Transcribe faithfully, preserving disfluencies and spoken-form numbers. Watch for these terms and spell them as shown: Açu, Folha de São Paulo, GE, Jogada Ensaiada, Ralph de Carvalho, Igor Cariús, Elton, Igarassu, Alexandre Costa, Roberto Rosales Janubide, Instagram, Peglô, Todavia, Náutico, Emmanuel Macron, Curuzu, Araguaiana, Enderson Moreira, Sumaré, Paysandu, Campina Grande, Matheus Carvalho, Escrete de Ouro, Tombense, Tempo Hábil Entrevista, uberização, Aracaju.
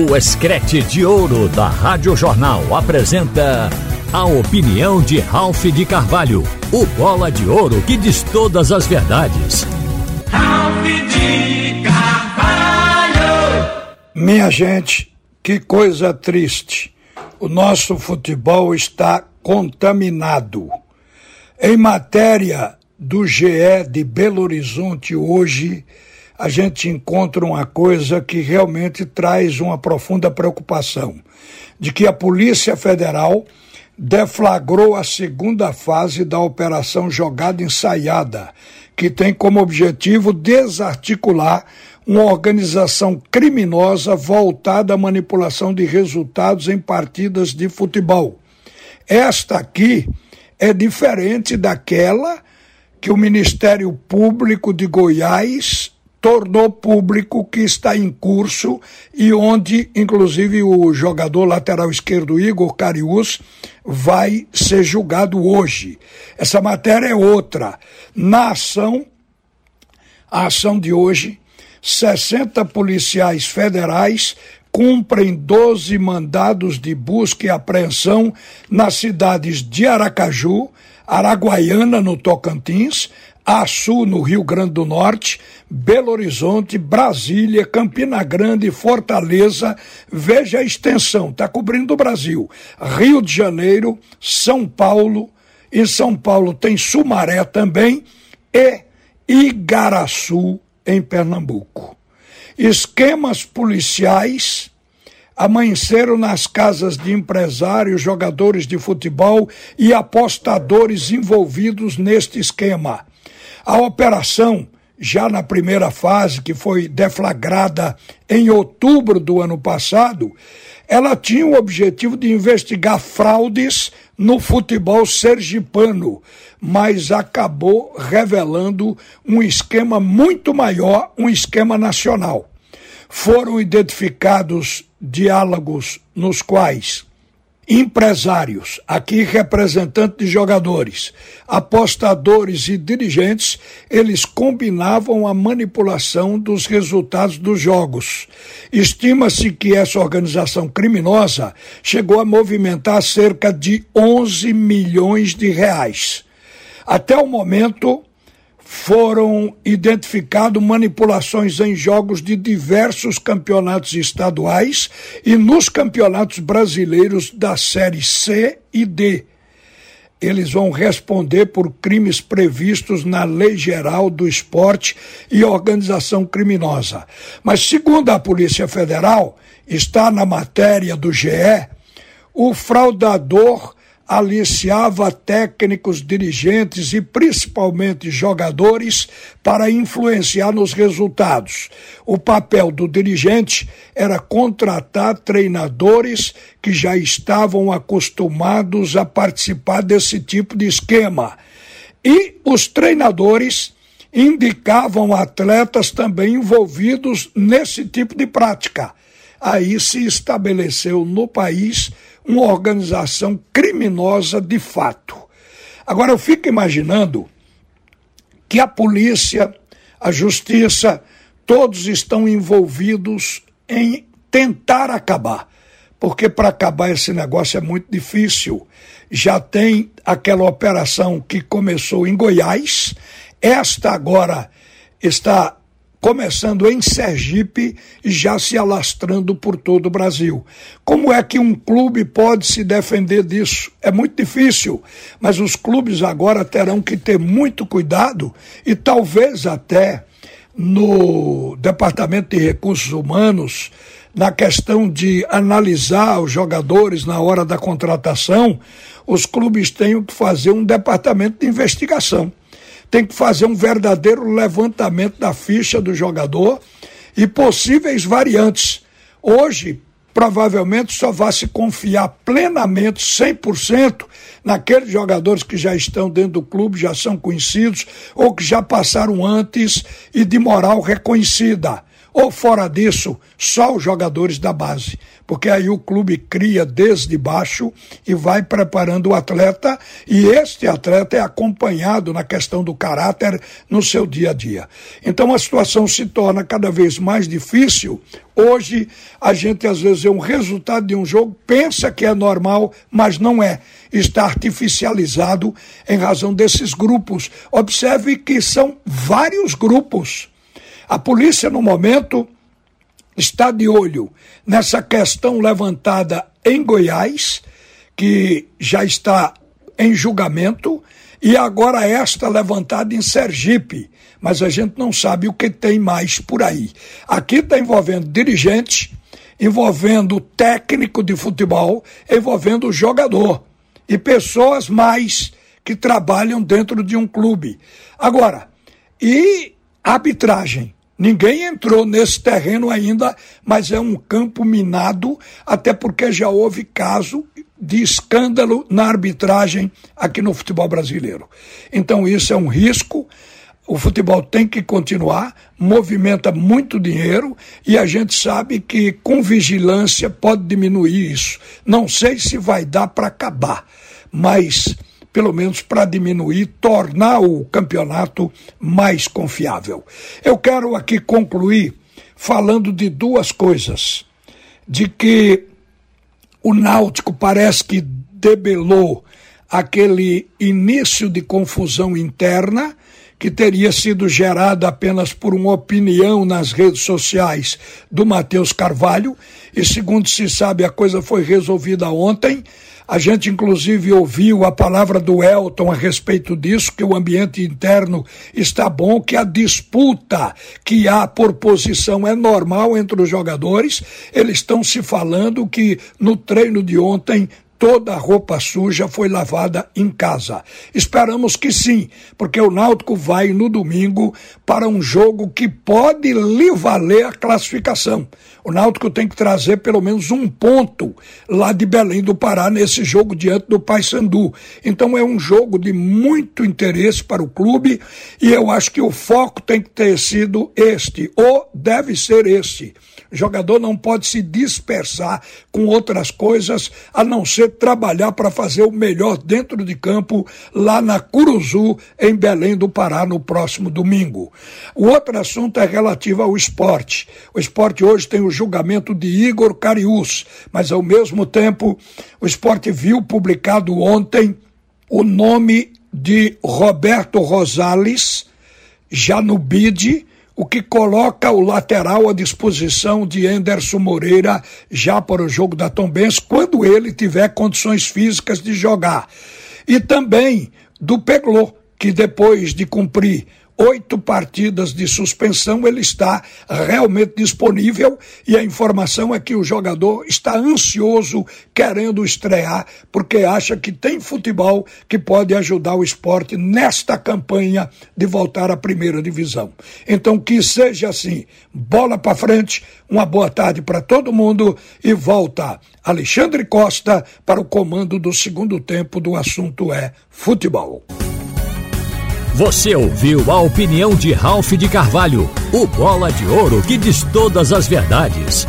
O Escrete de Ouro da Rádio Jornal apresenta a opinião de Ralph de Carvalho, o bola de ouro que diz todas as verdades. Ralph de Carvalho! Minha gente, que coisa triste. O nosso futebol está contaminado. Em matéria do G E de Belo Horizonte hoje, a gente encontra uma coisa que realmente traz uma profunda preocupação, de que a Polícia Federal deflagrou a segunda fase da Operação Jogada Ensaiada, que tem como objetivo desarticular uma organização criminosa voltada à manipulação de resultados em partidas de futebol. Esta aqui é diferente daquela que o Ministério Público de Goiás tornou público, que está em curso e onde, inclusive, o jogador lateral esquerdo Igor Cariús vai ser julgado hoje. Essa matéria é outra. Na ação, a ação de hoje, sessenta policiais federais cumprem doze mandados de busca e apreensão nas cidades de Aracaju, Araguaiana, no Tocantins, Açu, no Rio Grande do Norte, Belo Horizonte, Brasília, Campina Grande, Fortaleza, veja a extensão, está cobrindo o Brasil, Rio de Janeiro, São Paulo, em São Paulo tem Sumaré também, e Igarassu, em Pernambuco. Esquemas policiais amanheceram nas casas de empresários, jogadores de futebol e apostadores envolvidos neste esquema. A operação, já na primeira fase, que foi deflagrada em outubro do ano passado, ela tinha o objetivo de investigar fraudes no futebol sergipano, mas acabou revelando um esquema muito maior, um esquema nacional. Foram identificados diálogos nos quais empresários, aqui representantes de jogadores, apostadores e dirigentes, eles combinavam a manipulação dos resultados dos jogos. Estima-se que essa organização criminosa chegou a movimentar cerca de onze milhões de reais. Até o momento, foram identificadas manipulações em jogos de diversos campeonatos estaduais e nos campeonatos brasileiros da série C e D. Eles vão responder por crimes previstos na Lei Geral do Esporte e Organização Criminosa. Mas, segundo a Polícia Federal, está na matéria do G E, o fraudador aliciava técnicos, dirigentes e principalmente jogadores para influenciar nos resultados. O papel do dirigente era contratar treinadores que já estavam acostumados a participar desse tipo de esquema. E os treinadores indicavam atletas também envolvidos nesse tipo de prática. Aí se estabeleceu no país uma organização criminosa de fato. Agora eu fico imaginando que a polícia, a justiça, todos estão envolvidos em tentar acabar, porque para acabar esse negócio é muito difícil. Já tem aquela operação que começou em Goiás, esta agora está começando em Sergipe e já se alastrando por todo o Brasil. Como é que um clube pode se defender disso? É muito difícil, mas os clubes agora terão que ter muito cuidado e talvez até no Departamento de Recursos Humanos, na questão de analisar os jogadores na hora da contratação, os clubes têm que fazer um departamento de investigação. Tem que fazer um verdadeiro levantamento da ficha do jogador e possíveis variantes. Hoje, provavelmente, só vai se confiar plenamente, cem por cento, naqueles jogadores que já estão dentro do clube, já são conhecidos ou que já passaram antes e de moral reconhecida. ou fora disso, só os jogadores da base, porque aí o clube cria desde baixo e vai preparando o atleta, e este atleta é acompanhado na questão do caráter no seu dia a dia. Então a situação se torna cada vez mais difícil. Hoje a gente às vezes vê um resultado de um jogo, pensa que é normal, mas não é. Está artificializado em razão desses grupos. Observe que são vários grupos. A polícia, no momento, está de olho nessa questão levantada em Goiás, que já está em julgamento, e agora esta levantada em Sergipe. Mas a gente não sabe o que tem mais por aí. Aqui está envolvendo dirigentes, envolvendo técnico de futebol, envolvendo jogador e pessoas mais que trabalham dentro de um clube. Agora, e arbitragem? Ninguém entrou nesse terreno ainda, mas é um campo minado, até porque já houve caso de escândalo na arbitragem aqui no futebol brasileiro. Então isso é um risco. O futebol tem que continuar, movimenta muito dinheiro e a gente sabe que com vigilância pode diminuir isso. Não sei se vai dar para acabar, mas pelo menos para diminuir, tornar o campeonato mais confiável. Eu quero aqui concluir falando de duas coisas, de que o Náutico parece que debelou aquele início de confusão interna que teria sido gerada apenas por uma opinião nas redes sociais do Matheus Carvalho, e segundo se sabe a coisa foi resolvida ontem. A gente, inclusive, ouviu a palavra do Elton a respeito disso, que o ambiente interno está bom, que a disputa que há por posição é normal entre os jogadores. Eles estão se falando que no treino de ontem toda a roupa suja foi lavada em casa. Esperamos que sim, porque o Náutico vai no domingo para um jogo que pode lhe valer a classificação. O Náutico tem que trazer pelo menos um ponto lá de Belém do Pará nesse jogo diante do Paysandu. Então é um jogo de muito interesse para o clube e eu acho que o foco tem que ter sido este, ou deve ser este. O jogador não pode se dispersar com outras coisas, a não ser trabalhar para fazer o melhor dentro de campo lá na Curuzu, em Belém do Pará, no próximo domingo. O outro assunto é relativo ao esporte. O esporte hoje tem o julgamento de Igor Cariús, mas ao mesmo tempo o esporte viu publicado ontem o nome de Roberto Rosales Janubide, o que coloca o lateral à disposição de Enderson Moreira já para o jogo da Tombense, quando ele tiver condições físicas de jogar. E também do Peglô, que depois de cumprir oito partidas de suspensão, ele está realmente disponível e a informação é que o jogador está ansioso, querendo estrear, porque acha que tem futebol que pode ajudar o esporte nesta campanha de voltar à primeira divisão. Então que seja assim, bola para frente, uma boa tarde para todo mundo e volta Alexandre Costa para o comando do segundo tempo do Assunto é Futebol. Você ouviu a opinião de Ralph de Carvalho, o bola de ouro que diz todas as verdades.